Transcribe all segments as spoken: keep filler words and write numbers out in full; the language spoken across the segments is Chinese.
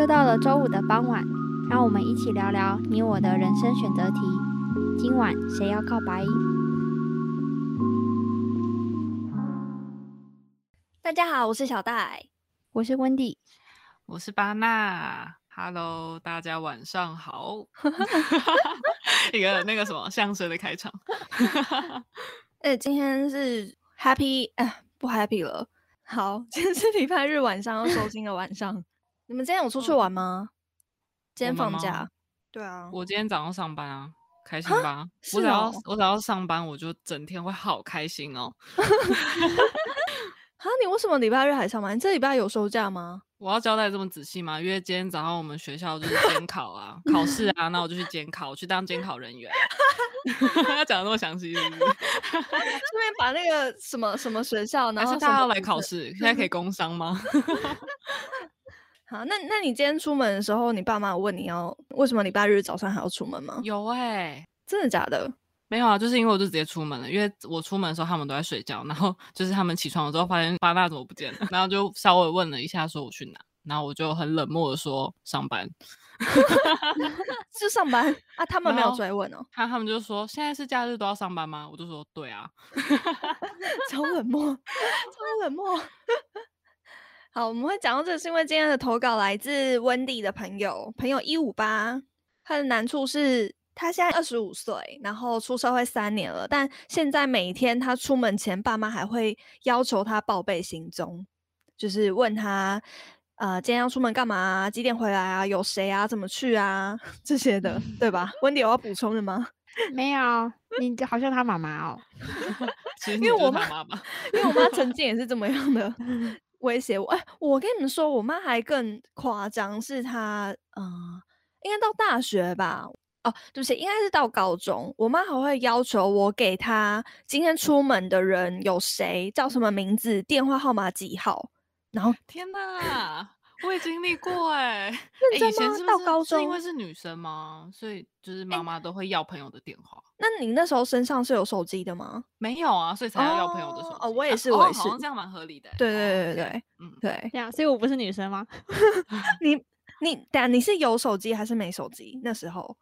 又到了周五的傍晚，让我们一起聊聊你我的人生选择题。今晚谁要告白？大家好，我是小戴，我是 Wendy， 我是巴娜。Hello， 大家晚上好。一个那个什么相声的开场。哎、欸，今天是 happy， 哎、呃，不 happy 了。好，今天是礼拜日晚上要收心的晚上。你们今天有出去玩吗？哦、今天放假？对啊，我今天早上上班啊，开心吧？我只要、哦、我只要上班，我就整天会好开心哦。哈，你为什么礼拜日还上班？你这礼拜有休假吗？我要交代这么仔细吗？因为今天早上我们学校就是监考啊，考试啊，那我就去监考，我去当监考人员。他讲的那么详细，是不是？顺便把那个什么什么学校，然后大家要来考试，现在可以工商吗？好，那那你今天出门的时候，你爸妈问你要为什么礼拜日早上还要出门吗？有哎、欸，真的假的？没有啊，就是因为我就直接出门了，因为我出门的时候他们都在睡觉，然后就是他们起床的时候发现巴娜怎么不见了，然后就稍微问了一下说我去哪，然后我就很冷漠的说上班。就上班啊？他们没有追问哦？他他们就说现在是假日都要上班吗？我就说对啊。超冷漠，超冷漠。好，我们会讲到这是因为今天的投稿来自 Wendy 的朋友朋友一五八，他的难处是他现在二十五岁，然后出社会三年了，但现在每天他出门前，爸妈还会要求他报备行踪，就是问他，呃，今天要出门干嘛啊？几点回来啊？有谁啊？怎么去啊？这些的，对吧？温迪有要补充的吗？没有，你好像他妈妈哦。其实你就是他妈妈。因为我妈曾经也是这么样的威胁我。哎、欸，我跟你们说，我妈还更夸张，是她，嗯、呃，应该到大学吧。哦，对不起，应该是到高中，我妈还会要求我给她今天出门的人有谁，叫什么名字，电话号码几号。然后天哪，我也经历过哎、欸，认真吗？欸、以前是不是到高中是因为是女生吗？所以就是妈妈都会要朋友的电话、欸。那你那时候身上是有手机的吗？没有啊，所以才要要朋友的手机、哦。哦，我也是，啊、我也是，哦、好像这样蛮合理的、欸。对对对对对，嗯，对，这样，所以我不是女生吗？你你等下你是有手机还是没手机？那时候？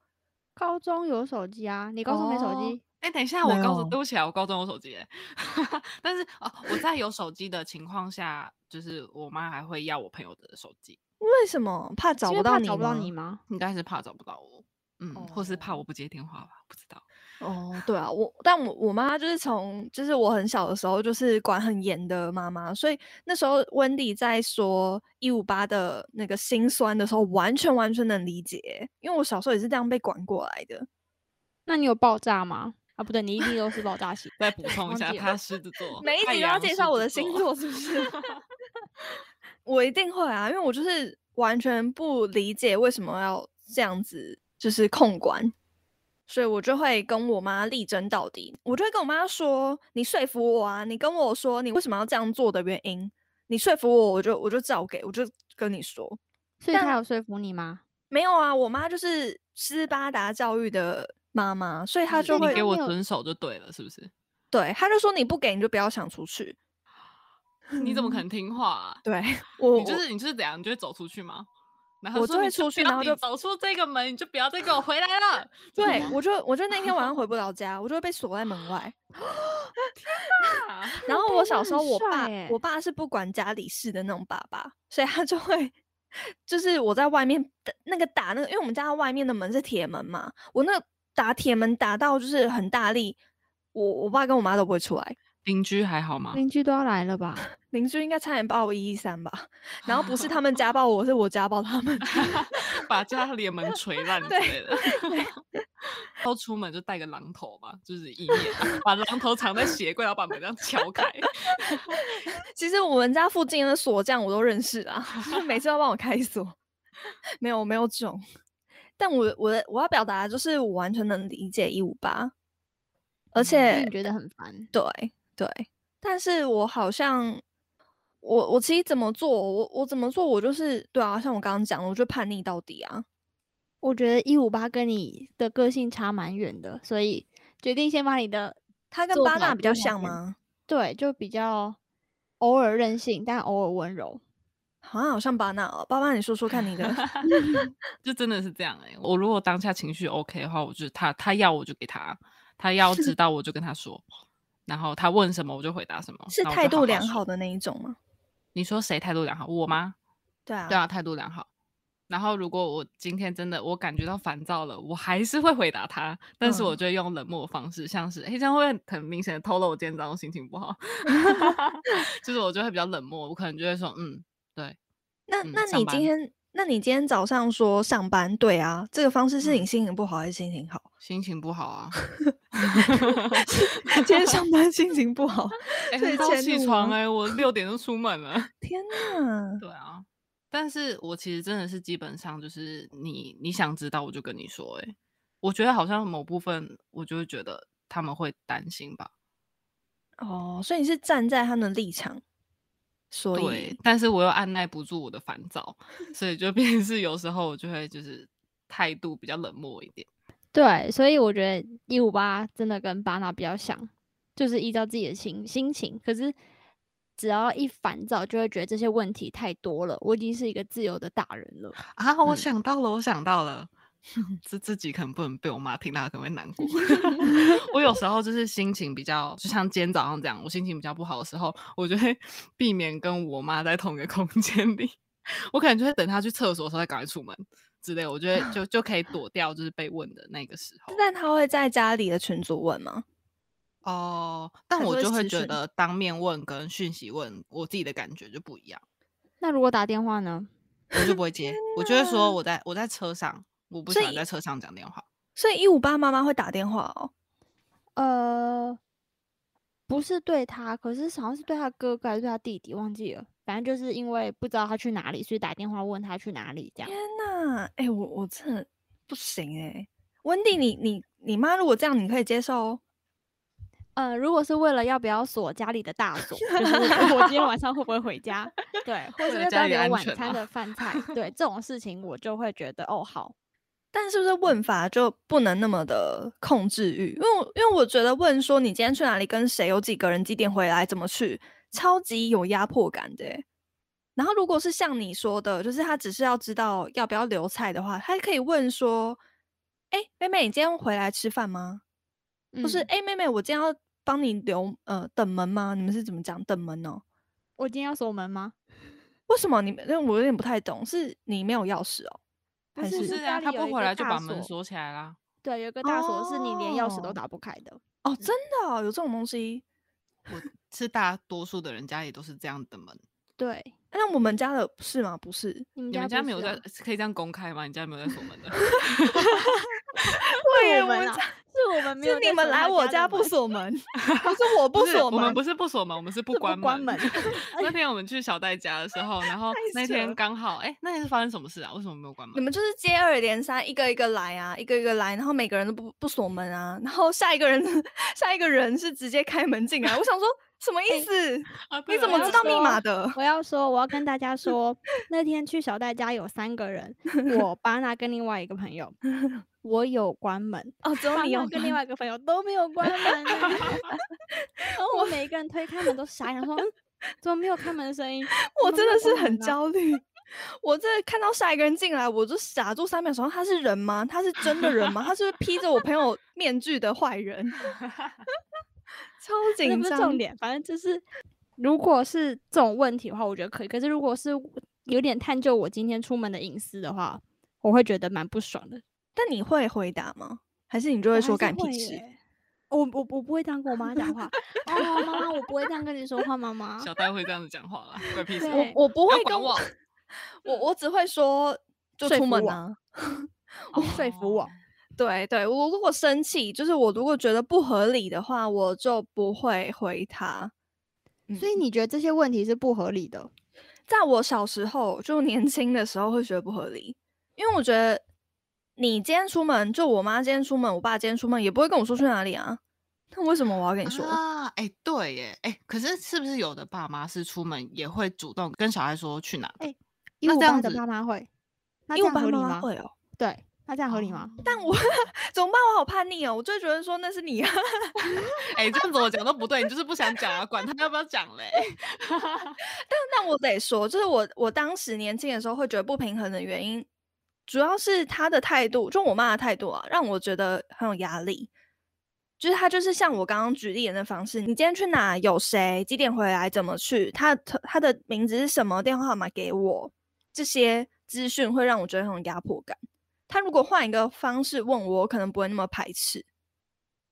高中有手机啊，你高中没手机？哎、oh, 欸，等一下，我高中对不起啊，我高中有手机、欸，但是哦，我在有手机的情况下，就是我妈还会要我朋友的手机。为什么？怕找不到你吗？是因为怕找不到你吗？应该是怕找不到我，嗯， oh. 或是怕我不接电话吧，不知道。哦、oh, ，对啊，我但我我妈就是从就是我很小的时候就是管很严的妈妈，所以那时候温迪在说一五八的那个心酸的时候，完全完全能理解，因为我小时候也是这样被管过来的。那你有爆炸吗？啊，不对，你一定都是爆炸型。再补充一下，他狮子座，每一集都要介绍我的星座是不是？我一定会啊，因为我就是完全不理解为什么要这样子，就是控管。所以我就会跟我妈力争到底，我就会跟我妈说：“你说服我啊，你跟我说你为什么要这样做的原因，你说服我，我就我就照给，我就跟你说。”所以她有说服你吗？没有啊，我妈就是斯巴达教育的妈妈，所以她就会你给我遵守就对了，是不是？对，她就说你不给你就不要想出去。你怎么可能听话啊？对我，你就是你就是怎样，你就会走出去吗？然后我就会出去，然后就走出这个门，你就不要再给我回来了。对，我就我就那天晚上回不了家，我就会被锁在门外。天啊！然后我小时候，我爸我爸是不管家里事的那种爸爸，所以他就会就是我在外面那个打那个，因为我们家外面的门是铁门嘛，我那个打铁门打到就是很大力，我我爸跟我妈都不会出来。邻居还好吗？邻居都要来了吧？邻居应该差点报我一一三吧，然后不是他们家暴我，是我家暴他们，把家里的门捶烂之类的。都出门就带个榔头吧，就是以免把榔头藏在鞋柜，然后把门这样撬开。其实我们家附近的锁匠我都认识啊，每次都帮我开锁。没有没有这种，但我我的我要表达的就是我完全能理解一五八，而且、嗯、觉得很烦。对。对，但是我好像我我其实怎么做，我我怎么做，我就是对啊，像我刚刚讲的，我就叛逆到底啊。我觉得一五八跟你的个性差蛮远的，所以决定先把你的他跟巴娜比较像吗？对，就比较偶尔任性，但偶尔温柔。啊，好像巴纳哦，巴巴你说说看你的。就真的是这样哎、欸，我如果当下情绪 OK 的话，我就他他要我就给他，他要知道我就跟他说，然后他问什么我就回答什么。是态度良好的那一种吗？你说谁态度良好？我吗？对啊，对啊，态度良好。然后如果我今天真的我感觉到烦躁了，我还是会回答他，但是我就用冷漠的方式、嗯、像是哎，这样会很明显的透露我今天早上心情不好。就是我就会比较冷漠，我可能就会说嗯对。那、嗯、那你今天那你今天早上说上班，对啊，这个方式是你心情不好还是心情好？心情不好啊。今天上班心情不好，哎、欸，很早起床哎、欸，我六点就出门了。天哪！对啊。但是我其实真的是基本上就是你你想知道我就跟你说、欸，哎，我觉得好像某部分我就会觉得他们会担心吧。哦，所以你是站在他们的立场，所以对，但是我又按捺不住我的烦躁，所以就变成是有时候我就会就是态度比较冷漠一点。对，所以我觉得一五八真的跟巴拿比较像，就是依照自己的心心情，可是。只要一烦躁就会觉得这些问题太多了，我已经是一个自由的大人了啊！我想到了、嗯、我想到了这自己可能不能被我妈听到，可能会难过。我有时候就是心情比较就像今天早上这样，我心情比较不好的时候，我就会避免跟我妈在同一个空间里，我可能就会等她去厕所的时候再赶快出门之类，我觉得 就, 就可以躲掉就是被问的那个时候。但她会在家里的群组问吗？哦，但我就会觉得当面问跟讯息问我自己的感觉就不一样。那如果打电话呢？我就不会接，我就会说我在我在车上，我不喜欢在车上讲电话。所以一五八妈妈会打电话哦？呃，不是对他，可是好像是对他哥哥还是对他弟弟，忘记了。反正就是因为不知道他去哪里，所以打电话问他去哪里这样。天哪，哎、欸，我我真的不行哎、欸，温蒂，你你你妈如果这样，你可以接受哦。嗯，如果是为了要不要锁家里的大锁，就是我今天晚上会不会回家，对，或者是家里有晚餐的饭菜，对这种事情我就会觉得哦好。但是不是问法就不能那么的控制欲？因为因为我觉得问说你今天去哪里跟谁有几个人几点回来怎么去，超级有压迫感的耶。然后如果是像你说的，就是他只是要知道要不要留菜的话，他可以问说，哎、欸，妹妹你今天回来吃饭吗？嗯、或是哎、欸，妹妹我今天要。帮你留呃等门吗？你们是怎么讲等门哦？我今天要锁门吗？为什么你们？因为我有点不太懂，是你没有钥匙哦？不是是啊，他不回来就把门锁起来啦。对，有一个大锁是你连钥匙都打不开的。哦，嗯、哦真的、哦、有这种东西？我是大多数的人家也都是这样的门。对，那我们家的是吗？不是，你们 家,、啊、你们家没有在可以这样公开吗？你家没有在锁门的？对，我们家。是我们没有，是你们来我家不锁门，不是我不锁门，我们不是不锁门，我们是不关门。关门那天我们去小戴家的时候，然后那天刚好，哎、欸，那天是发生什么事啊？为什么没有关门？你们就是接二连三，一个一个来啊，一个一个来，然后每个人都不不锁门啊，然后下一个人，下一个人是直接开门进来。我想说。什么意思、欸啊、你怎么知道密码的？我要说我要跟大家说那天去小戴家有三个人，我巴拿跟另外一个朋友，我有关门哦，只有你有跟另外一个朋友都没有关门。然后我每一个人推开门都傻眼，说怎么没有开门的声音？我真的是很焦虑。我这看到下一个人进来，我就傻住三秒，想他是人吗？他是真的人吗？他是不是披着我朋友面具的坏人？超紧张，这不是重点，反正就是，如果是这种问题的话，我觉得可以。可是如果是有点探究我今天出门的隐私的话，我会觉得蛮不爽的。但你会回答吗？还是你就会说干屁事？我我我不会这样跟我妈讲话。哦，妈妈，我不会这样跟你说话，妈妈。小戴会这样子讲话啦，怪屁事。我我不会跟我，我我只会说就出门啊，我说服我。对对，我如果生气，就是我如果觉得不合理的话，我就不会回他。所以你觉得这些问题是不合理的？嗯、在我小时候，就年轻的时候会觉得不合理，因为我觉得你今天出门，就我妈今天出门，我爸今天出门，也不会跟我说去哪里啊。那为什么我要跟你说啊？哎、欸，对耶，哎、欸，可是是不是有的爸妈是出门也会主动跟小孩说去哪？哎、欸，一五八的爸妈会，那这样合理吗？会哦，对。那这样合理吗？但我怎么办？我好叛逆哦！我最觉得说那是你啊！哎、欸，这样子我讲都不对，你就是不想讲啊，管他要不要讲嘞。但但我得说，就是我我当时年轻的时候会觉得不平衡的原因，主要是他的态度，就我妈的态度啊，让我觉得很有压力。就是他就是像我刚刚举例的那方式，你今天去哪？有谁？几点回来？怎么去？他他的名字是什么？电话号码给我，这些资讯会让我觉得很有压迫感。他如果换一个方式问我，我可能不会那么排斥。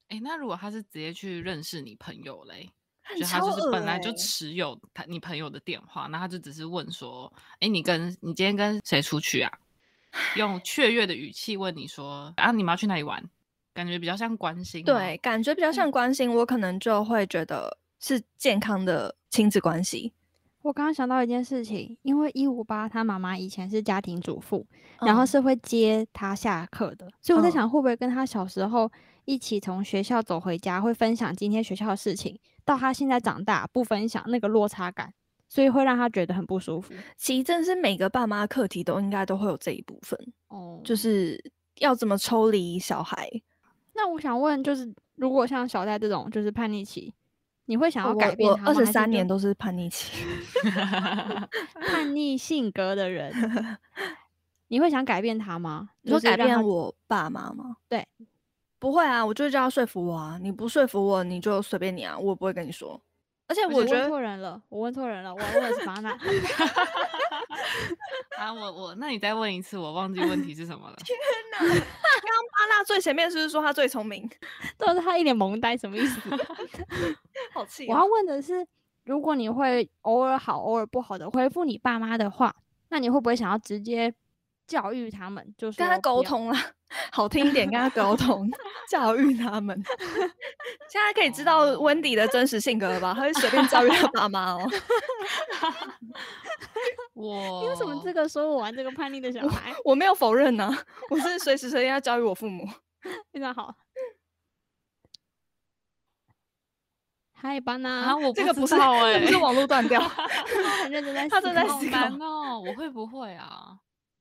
哎、欸，那如果他是直接去认识你朋友嘞，就他就是本来就持有他你朋友的电话，那他就只是问说，哎、欸，你跟你今天跟谁出去啊？用雀跃的语气问你说，啊，你们要去哪里玩？感觉比较像关心。对，感觉比较像关心，嗯、我可能就会觉得是健康的亲子关系。我刚刚想到一件事情，因为一五八他妈妈以前是家庭主妇、嗯、然后是会接他下课的，所以我在想会不会跟他小时候一起从学校走回家、嗯、会分享今天学校的事情，到他现在长大不分享，那个落差感，所以会让他觉得很不舒服。其实真的是每个爸妈的课题都应该都会有这一部分、哦、就是要怎么抽离小孩。那我想问，就是如果像小戴这种就是叛逆期，你会想要改变他吗？我二十三年都是叛逆期叛逆性格的人你会想改变他吗？你说改变我爸妈吗？对，不会啊，我就叫他说服我啊，你不说服我你就随便你啊，我不会跟你说。而且我觉得我问错人了，我问错人了，我问的是玛娜啊，我我那你再问一次，我忘记问题是什么了。天哪！刚刚巴纳最前面是不是说他最聪明？对，他一脸萌呆，什么意思？好气、哦！我要问的是，如果你会偶尔好、偶尔不好的回复你爸妈的话，那你会不会想要直接教育他们？就是跟他沟通啦，好听一点，跟他沟通，教育他们。现在可以知道Wendy的真实性格了吧？他会随便教育他爸妈哦。我你有什么资格说我玩这个叛逆的小孩？我, 我没有否认啊，我是随时随地要教育我父母，非常好。嗨，班娜、啊，我不知道欸、这个不是哎，不是网络断掉，他很认真在思考，他正在思考哦，我会不会啊？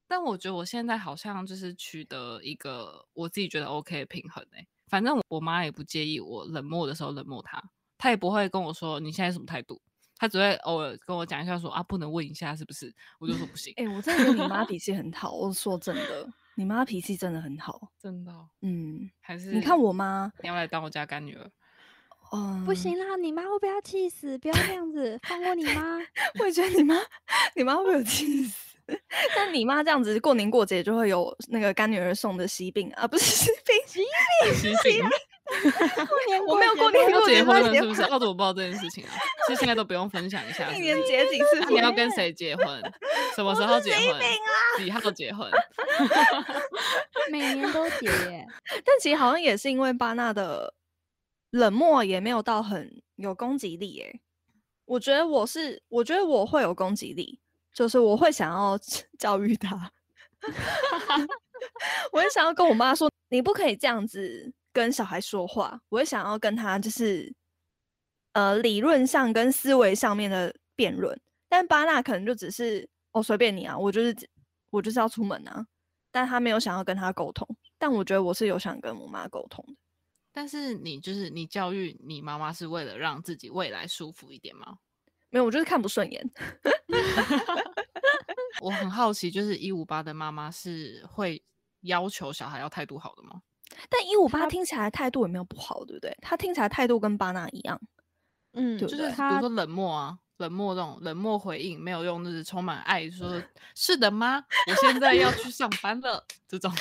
但我觉得我现在好像就是取得一个我自己觉得 OK 的平衡哎、欸，反正我妈也不介意我冷漠的时候冷漠她，她也不会跟我说你现在什么态度。他只会偶尔跟我讲一下说啊，不能问一下是不是？我就说不行。哎、欸，我真的觉得你妈脾气很好。我说真的，你妈脾气真的很好，真的、哦。嗯，还是你看我妈，你要来当我家干女儿？嗯，不行啦，你妈会被她气死，不要这样子，放过你妈。我也觉得你妈，你妈会有气死。但你妈这样子，过年过节就会有那个干女儿送的喜饼啊，不是喜饼，喜饼，喜饼。过年我没有过年过节婚了，是不是？澳洲我不知道这件事情啊，所以现在都不用分享一下。一年结几次婚？你要跟谁结婚？什么时候结婚？几号结婚？每年都结耶。但其实好像也是因为巴纳的冷漠也没有到很有攻击力耶。我觉得我是，我觉得我会有攻击力，就是我会想要教育他，我也想要跟我妈说，你不可以这样子。跟小孩说话，我也想要跟他就是，呃，理论上跟思维上面的辩论，但巴纳可能就只是哦随便你啊，我就是我就是要出门啊，但他没有想要跟他沟通，但我觉得我是有想跟我妈沟通的。但是你就是你教育你妈妈是为了让自己未来舒服一点吗？没有，我就是看不顺眼。我很好奇，就是一五八的妈妈是会要求小孩要态度好的吗？但一五八听起来态度也没有不好，对不对？他听起来态度跟巴纳一样，嗯，对不对？就是比如说冷漠啊，冷漠这种冷漠回应没有用，就是充满爱说是的吗？我现在要去上班了，这种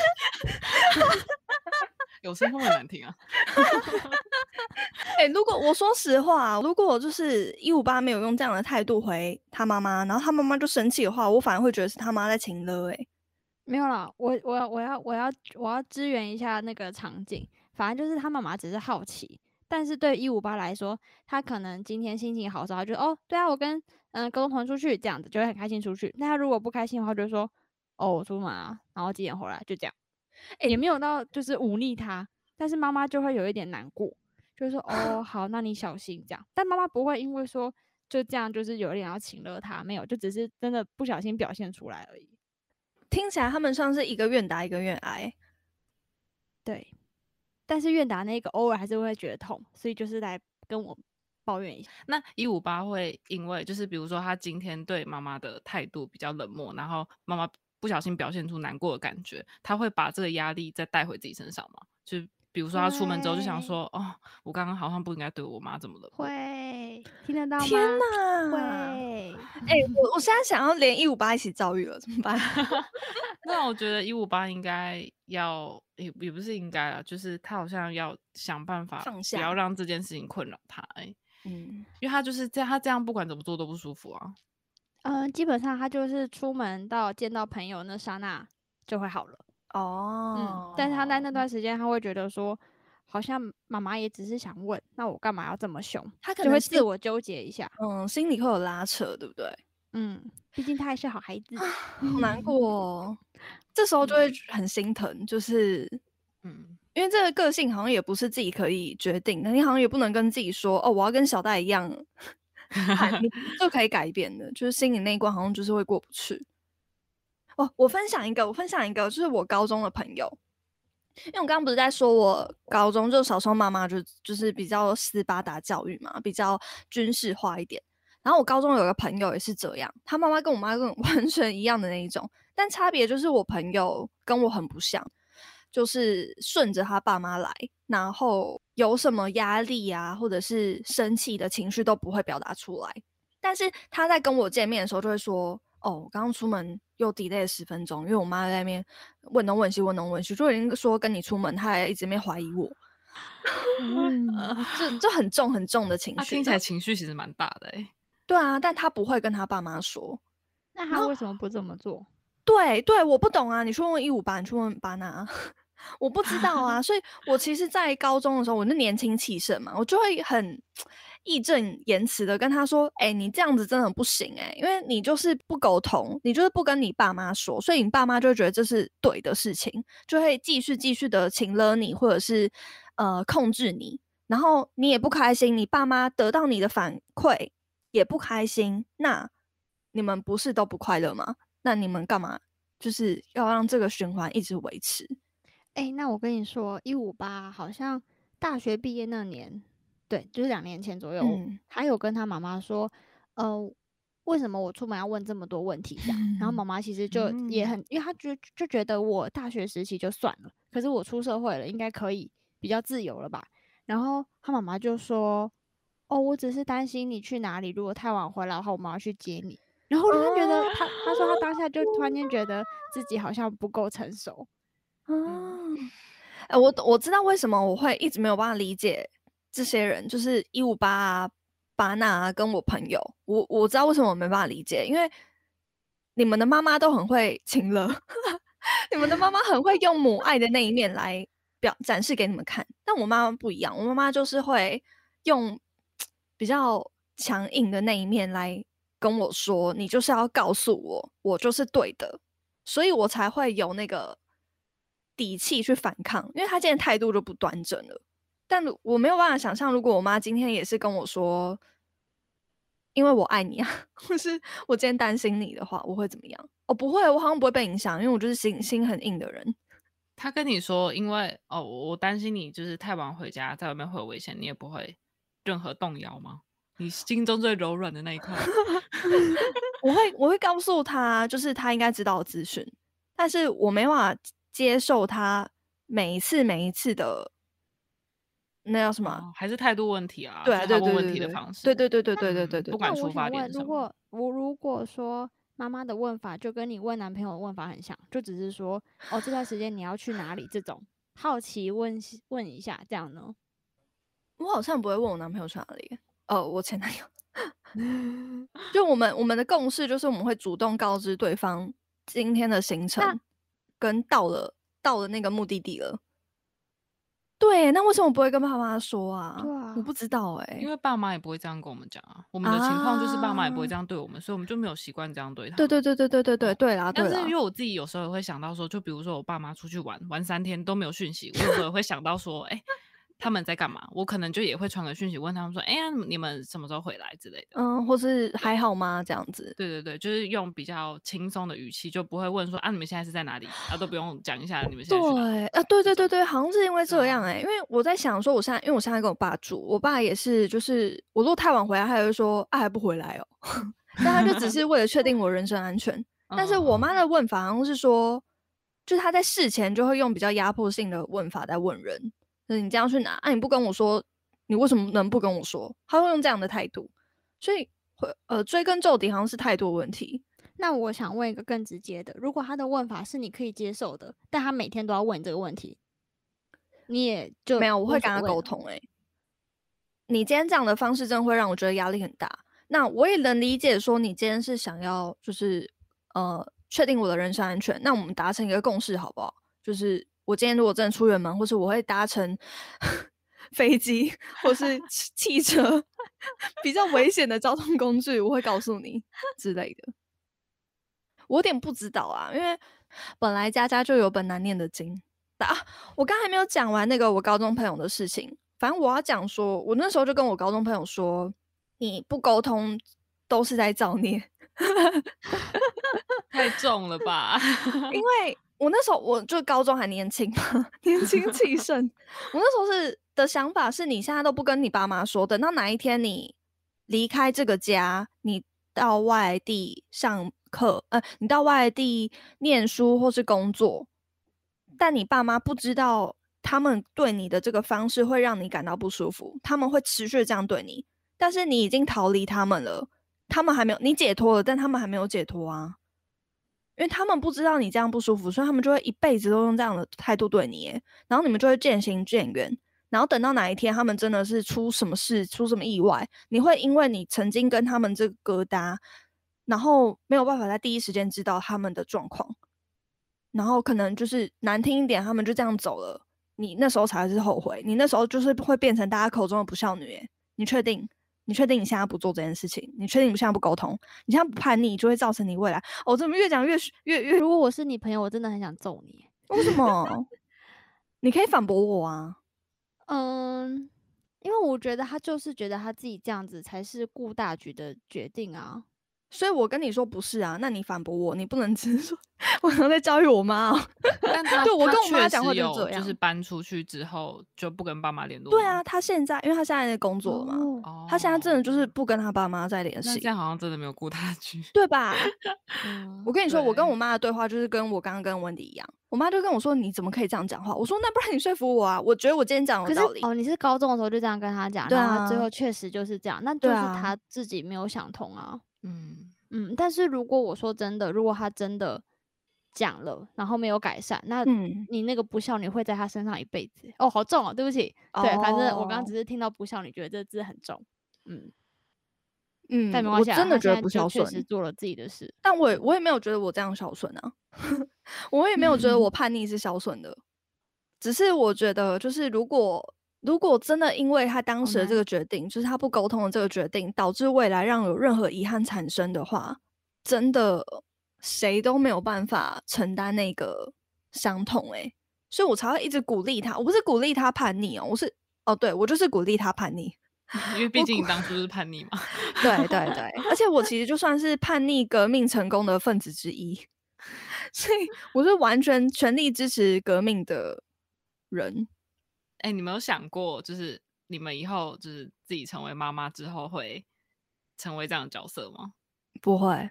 有声音会难听啊。哎、欸，如果我说实话，如果我就是一五八没有用这样的态度回他妈妈，然后他妈妈就生气的话，我反而会觉得是他妈在情勒哎、欸。没有啦，我我我要我要我要支援一下那个场景。反正就是他妈妈只是好奇，但是对一五八来说，他可能今天心情好的时候，他就哦对啊，我跟嗯高中同学出去这样子，就会很开心出去。那他如果不开心的话，就说哦我出门啊，然后几点回来就这样，欸、也没有到就是忤逆他，但是妈妈就会有一点难过，就是说哦好，那你小心这样。但妈妈不会因为说就这样就是有点要情勒他，没有，就只是真的不小心表现出来而已。听起来他们像是一个愿打一个愿挨，对，但是愿达那个偶尔还是会觉得痛，所以就是来跟我抱怨一下。那一五八会因为就是比如说他今天对妈妈的态度比较冷漠，然后妈妈不小心表现出难过的感觉，他会把这个压力再带回自己身上吗？就比如说他出门之后就想说哦，我刚刚好像不应该对我妈怎么了。会听得到吗？天哪，会。哎、欸，我我现在想要连一五八一起遭遇了，怎么办？那我觉得一五八应该要也也不是应该啦，就是他好像要想办法不要让这件事情困扰他、欸。嗯，因为他就是这样，他这样不管怎么做都不舒服啊。嗯，基本上他就是出门到见到朋友那刹那就会好了哦、嗯，但是他在那段时间他会觉得说好像妈妈也只是想问，那我干嘛要这么凶，他可能就会自我纠结一下，嗯，心里会有拉扯，对不对？嗯，毕竟他还是好孩子。好难过哦。这时候就会很心疼，就是嗯，因为这个个性好像也不是自己可以决定的，你好像也不能跟自己说哦我要跟小戴一样就可以改变的，就是心里那一关好像就是会过不去。哦，我分享一个，我分享一个，就是我高中的朋友，因为我刚刚不是在说我高中就小时候妈妈就就是比较斯巴达教育嘛，比较军事化一点。然后我高中有个朋友也是这样，他妈妈跟我妈跟完全一样的那一种，但差别就是我朋友跟我很不像，就是顺着他爸妈来，然后有什么压力啊，或者是生气的情绪都不会表达出来。但是他在跟我见面的时候就会说，哦，我刚刚出门又 delay 了十分钟，因为我妈在那边问东问西问东问西，就已经说跟你出门，她还一直没怀疑我，嗯、就, 就很重很重的情绪。他听起来情绪其实蛮大的哎、欸。对啊，但他不会跟他爸妈说。那他为什么不这么做？对对，我不懂啊！你去问一五八，你去问巴娜，我不知道啊。所以我其实，在高中的时候，我那年轻气盛嘛，我就会很义正言辞的跟他说：“哎、欸，你这样子真的不行哎、欸，因为你就是不苟同，你就是不跟你爸妈说，所以你爸妈就会觉得这是对的事情，就会继续继续的请了你，或者是呃控制你，然后你也不开心，你爸妈得到你的反馈也不开心，那你们不是都不快乐吗？那你们干嘛就是要让这个循环一直维持？”哎、欸，那我跟你说，一五八好像大学毕业那年。对，就是两年前左右、嗯、他有跟他妈妈说呃，为什么我出门要问这么多问题这样、嗯、然后妈妈其实就也很、嗯、因为他 就, 就觉得我大学时期就算了，可是我出社会了应该可以比较自由了吧，然后他妈妈就说哦，我只是担心你去哪里，如果太晚回来的话我妈要去接你，然后他觉得、哦、他, 他说他当下就突然间觉得自己好像不够成熟、嗯呃、我, 我知道为什么我会一直没有办法理解这些人，就是一五八啊、巴纳啊，跟我朋友，我我知道为什么我没办法理解，因为你们的妈妈都很会情勒，你们的妈妈很会用母爱的那一面来表展示给你们看，但我妈妈不一样，我妈妈就是会用比较强硬的那一面来跟我说，你就是要告诉我，我就是对的，所以我才会有那个底气去反抗，因为她今天态度就不端正了。但我没有办法想象，如果我妈今天也是跟我说因为我爱你啊，或是我今天担心你的话，我会怎么样。哦，不会，我好像不会被影响，因为我就是 心, 心很硬的人。他跟你说因为哦，我担心你就是太晚回家，在外面会有危险，你也不会任何动摇吗？你心中最柔软的那一块我会我会告诉他就是他应该知道的资讯，但是我没办法接受他每一次每一次的那叫什么、哦、还是态度问题啊，对啊，对对对对对对对对对对对对对，不管出发点是什么。如果我如果说妈妈的问法就跟你问男朋友的问法很像，就只是说哦这段时间你要去哪里，这种好奇问问一下这样呢？我好像不会问我男朋友去哪里，哦我前男友就我们我们的共识就是我们会主动告知对方今天的行程跟到了到了那个目的地了。对，那为什么我不会跟爸妈说啊？对啊，我不知道哎、欸，因为爸妈也不会这样跟我们讲啊。我们的情况就是爸妈也不会这样对我们，啊、所以我们就没有习惯这样对他。对对对对对对对对啦！但是因为我自己有时候也会想到说，就比如说我爸妈出去玩玩三天都没有讯息，我有时候也会想到说，哎、欸，他们在干嘛，我可能就也会传个讯息问他们说，哎呀、欸啊、你们什么时候回来之类的，嗯，或是还好吗这样子。对对对，就是用比较轻松的语气，就不会问说啊你们现在是在哪里啊，都不用讲一下你们现在去哪里。对啊，对对对对，好像是因为这样哎、欸，因为我在想说我现在因为我现在跟我爸住，我爸也是就是我如果太晚回来他就会说啊还不回来哦但他就只是为了确定我人身安全但是我妈的问法好像是说就是他在事前就会用比较压迫性的问法在问人，就是你这样去哪啊？你不跟我说，你为什么能不跟我说？他会用这样的态度，所以呃，追根究底好像是态度问题。那我想问一个更直接的，如果他的问法是你可以接受的，但他每天都要问这个问题，你也就没有，我会跟他沟通、欸。哎，你今天这样的方式真的会让我觉得压力很大。那我也能理解说你今天是想要就是呃确定我的人身安全，那我们达成一个共识好不好？就是。我今天如果真的出远门，或是我会搭乘飞机或是汽车比较危险的交通工具，我会告诉你之类的。我有点不知道啊，因为本来家家就有本难念的经。啊，我刚才没有讲完那个我高中朋友的事情。反正我要讲说，我那时候就跟我高中朋友说，你不沟通都是在造孽。太重了吧？因为。我那时候我就高中还年轻嘛，年轻气盛。我那时候是的想法是，你现在都不跟你爸妈说，等到哪一天你离开这个家，你到外地上课，呃，你到外地念书或是工作，但你爸妈不知道，他们对你的这个方式会让你感到不舒服，他们会持续这样对你。但是你已经逃离他们了，他们还没有，你解脱了，但他们还没有解脱啊。因为他们不知道你这样不舒服，所以他们就会一辈子都用这样的态度对你耶，然后你们就会渐行渐远，然后等到哪一天他们真的是出什么事出什么意外，你会因为你曾经跟他们这个疙瘩，然后没有办法在第一时间知道他们的状况，然后可能就是难听一点他们就这样走了，你那时候才是后悔，你那时候就是会变成大家口中的不孝女耶。你确定你确定你现在不做这件事情？你确定你现在不沟通？你现在不叛逆，就会造成你未来……哦，怎么越讲越越越……如果我是你朋友，我真的很想揍你。为什么？你可以反驳我啊。嗯，因为我觉得他就是觉得他自己这样子才是顾大局的决定啊。所以我跟你说不是啊，那你反驳我，你不能只是说我常在教育我妈、哦。但他对我跟我妈讲话就这样，就是搬出去之后就不跟爸妈联络。对啊，他现在因为他现在在工作嘛，哦、他现在真的就是不跟他爸妈在联系。那这样好像真的没有顾大局，对吧？嗯、我跟你说，我跟我妈的对话就是跟我刚刚跟 Wendy 一样，我妈就跟我说你怎么可以这样讲话？我说那不然你说服我啊，我觉得我今天讲有道理。哦，你是高中的时候就这样跟他讲，然后他最后确实就是这样，那就是他自己没有想通啊。嗯嗯，但是如果我说真的，如果他真的讲了，然后没有改善，那你那个不孝女会在他身上一辈子。哦，好重哦，对不起，哦、对，反正我刚刚只是听到不孝女，觉得这字很重。嗯嗯，但没关系，我真的觉得不孝顺，确实做了自己的事。但我也我也没有觉得我这样孝顺啊，我也没有觉得我叛逆是孝顺的，嗯、只是我觉得就是如果。如果真的因为他当时的这个决定， oh、就是他不沟通的这个决定，导致未来让有任何遗憾产生的话，真的谁都没有办法承担那个伤痛哎、欸，所以我才会一直鼓励他。我不是鼓励他叛逆哦、喔，我是哦，对我就是鼓励他叛逆，因为毕竟你当初是叛逆嘛。对对对，而且我其实就算是叛逆革命成功的分子之一，所以我是完全全力支持革命的人。哎、欸，你们有想过，就是你们以后就是自己成为妈妈之后，会成为这样的角色吗？不会。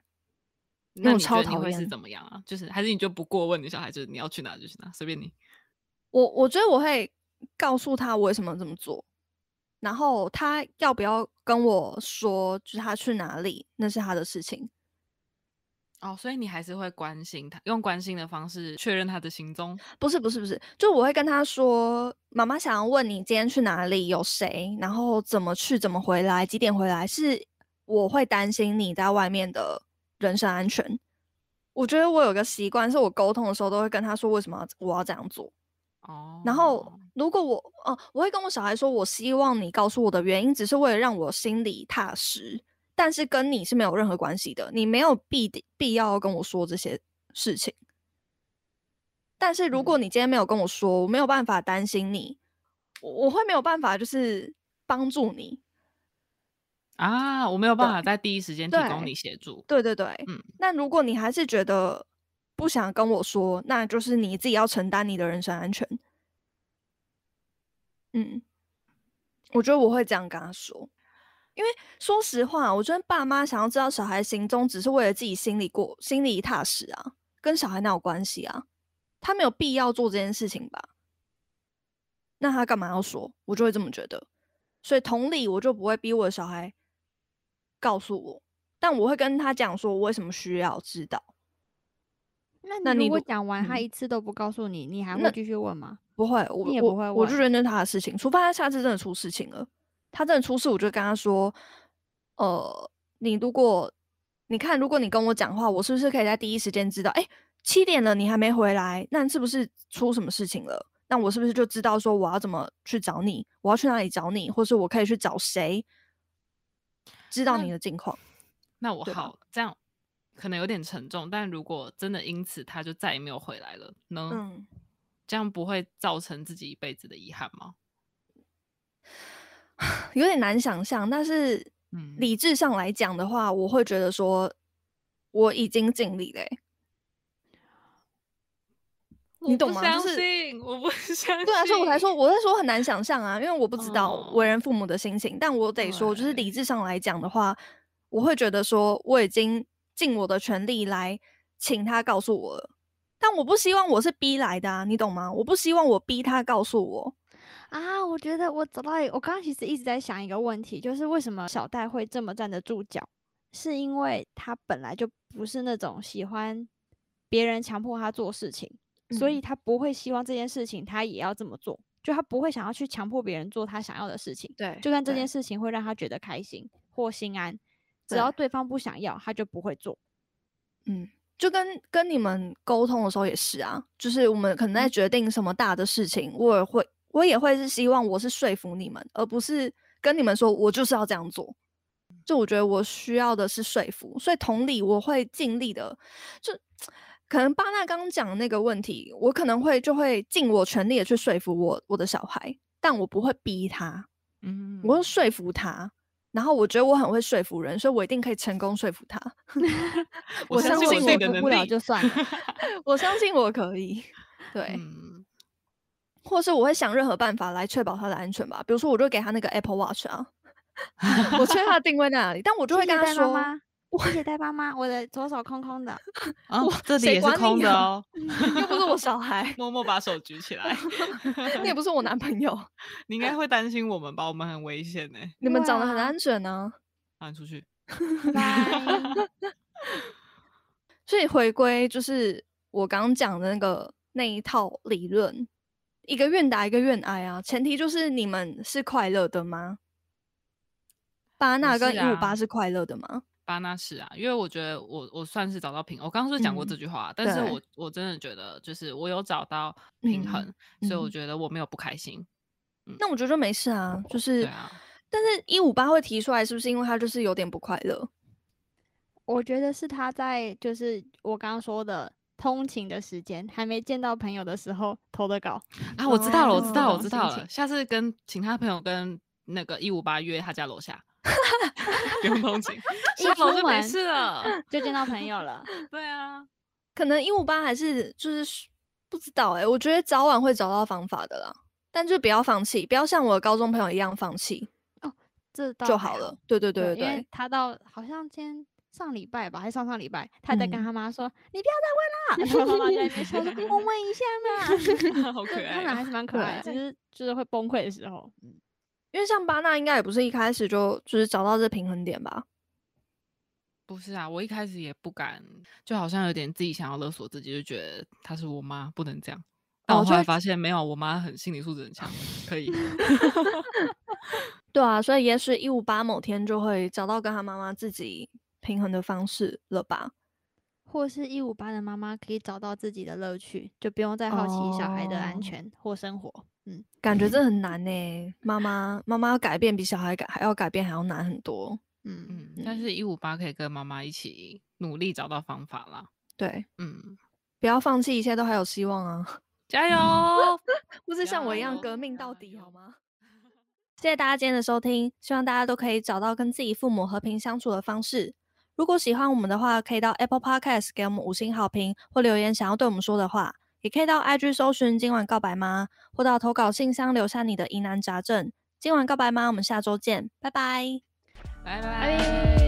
那你觉得你会是怎么样啊？就是还是你就不过问你小孩，就是你要去哪就去哪，随便你。我我觉得我会告诉他我为什么这么做，然后他要不要跟我说，就是他去哪里，那是他的事情。哦，所以你还是会关心他，用关心的方式确认他的行踪？不是不是不是，就我会跟他说，妈妈想要问你今天去哪里，有谁，然后怎么去，怎么回来，几点回来，是我会担心你在外面的人身安全。我觉得我有个习惯，是我沟通的时候都会跟他说为什么我要这样做。哦，然后如果我哦、呃，我会跟我小孩说，我希望你告诉我的原因，只是为了让我心里踏实。但是跟你是没有任何关系的，你没有必必要跟我说这些事情。但是如果你今天没有跟我说，我没有办法担心你，我会没有办法就是帮助你啊，我没有办法在第一时间提供你协助。 对, 对对对、嗯、那如果你还是觉得不想跟我说，那就是你自己要承担你的人身安全。嗯，我觉得我会这样跟他说，因为说实话，我觉得爸妈想要知道小孩行踪只是为了自己心里过心里踏实啊，跟小孩哪有关系啊，他没有必要做这件事情吧，那他干嘛要说，我就会这么觉得。所以同理，我就不会逼我的小孩告诉我，但我会跟他讲说我为什么需要知道。那你如果讲完他一次都不告诉你、嗯、你还会继续问吗？不会，我你也不会问。 我, 我就觉得那是他的事情，除非他下次真的出事情了，他真的出事我就跟他说，呃，你如果你看如果你跟我讲话，我是不是可以在第一时间知道，哎，七点了你还没回来，那是不是出什么事情了，那我是不是就知道说我要怎么去找你，我要去哪里找你，或是我可以去找谁，知道你的近况。 那, 那我好这样可能有点沉重，但如果真的因此他就再也没有回来了呢、嗯、这样不会造成自己一辈子的遗憾吗？有点难想象，但是理智上来讲的话、嗯、我会觉得说我已经尽力了、欸、你懂吗？我不相信、就是、我不相信。对啊，所以我才说我在说很难想象啊，因为我不知道为人父母的心情、哦、但我得说就是理智上来讲的话，我会觉得说我已经尽我的权利来请他告诉我了，但我不希望我是逼来的啊，你懂吗？我不希望我逼他告诉我啊。我觉得我找到，我刚刚其实一直在想一个问题，就是为什么小戴会这么站得住脚，是因为他本来就不是那种喜欢别人强迫他做事情、嗯、所以他不会希望这件事情他也要这么做，就他不会想要去强迫别人做他想要的事情，对，就算这件事情会让他觉得开心或心安，只要对方不想要他就不会做。嗯，就跟跟你们沟通的时候也是啊，就是我们可能在决定什么大的事情、嗯、我也会我也会是希望我是说服你们，而不是跟你们说我就是要这样做，就我觉得我需要的是说服。所以同理我会尽力的，就可能巴纳刚刚讲的那个问题，我可能会就会尽我全力的去说服我我的小孩，但我不会逼他，嗯，我会说服他，然后我觉得我很会说服人，所以我一定可以成功说服他。我相信我做不了就算了，我相信我可以。对、嗯，或是我会想任何办法来确保他的安全吧。比如说，我就给他那个 Apple Watch 啊，我确认他的定位在哪里，但我就会跟他说：“谢谢戴爸妈，我的左手空空的，啊、我这里也是空的哦，又不是我小孩。”默默把手举起来，你也不是我男朋友，你应该会担心我们吧？我们很危险呢、欸。你们长得很安全呢、啊，喊出去。所以回归就是我刚刚讲的那个那一套理论，一个愿打一个愿挨啊，前提就是你们是快乐的吗？巴纳跟一五八是快乐的吗？巴纳是啊，因为我觉得我我算是找到平衡。我刚刚是讲过这句话、嗯、但是我我真的觉得就是我有找到平衡、嗯、所以我觉得我没有不开心、嗯、那我觉得就没事啊，就是、啊、但是一五八会提出来是不是因为他就是有点不快乐？我觉得是他在就是我刚刚说的通勤的时间还没见到朋友的时候投的稿啊。我知道了我知道了我知道了，下次跟请他朋友跟那个一五八约他家楼下。不用通勤，下楼就没事了，就见到朋友了。对啊，可能一五八还是就是不知道哎、欸，我觉得早晚会找到方法的啦，但就不要放弃，不要像我的高中朋友一样放弃哦，这倒就好了。对对对 对, 對，因为他到好像今天上礼拜吧，还是上上礼拜，他在跟他妈说、嗯：“你不要再问了。”然后妈妈在那边笑说：“我问一下嘛。”好可爱、啊，他们还是蛮可爱的，就是就是会崩溃的时候。嗯，因为像巴纳应该也不是一开始就就是找到这平衡点吧？不是啊，我一开始也不敢，就好像有点自己想要勒索自己，就觉得她是我妈不能这样。但我后来发现没有，我妈很心理素质很强，可以。对啊，所以也许一五八某天就会找到跟她妈妈自己平衡的方式了吧？或是一五八的妈妈可以找到自己的乐趣，就不用再好奇小孩的安全或生活。Oh.嗯，感觉这很难呢、欸。妈妈，妈妈要改变比小孩改还要改变还要难很多。嗯嗯，但是一五八可以跟妈妈一起努力找到方法啦。对，嗯，不要放弃，一切都还有希望啊。加油！不是像我一样革命到底好吗？谢谢大家今天的收听，希望大家都可以找到跟自己父母和平相处的方式。如果喜欢我们的话，可以到 Apple Podcast 给我们五星好评，或留言想要对我们说的话，也可以到 I G 搜寻今晚告白吗，或到投稿信箱留下你的疑难杂症。今晚告白吗，我们下周见，拜拜，拜拜。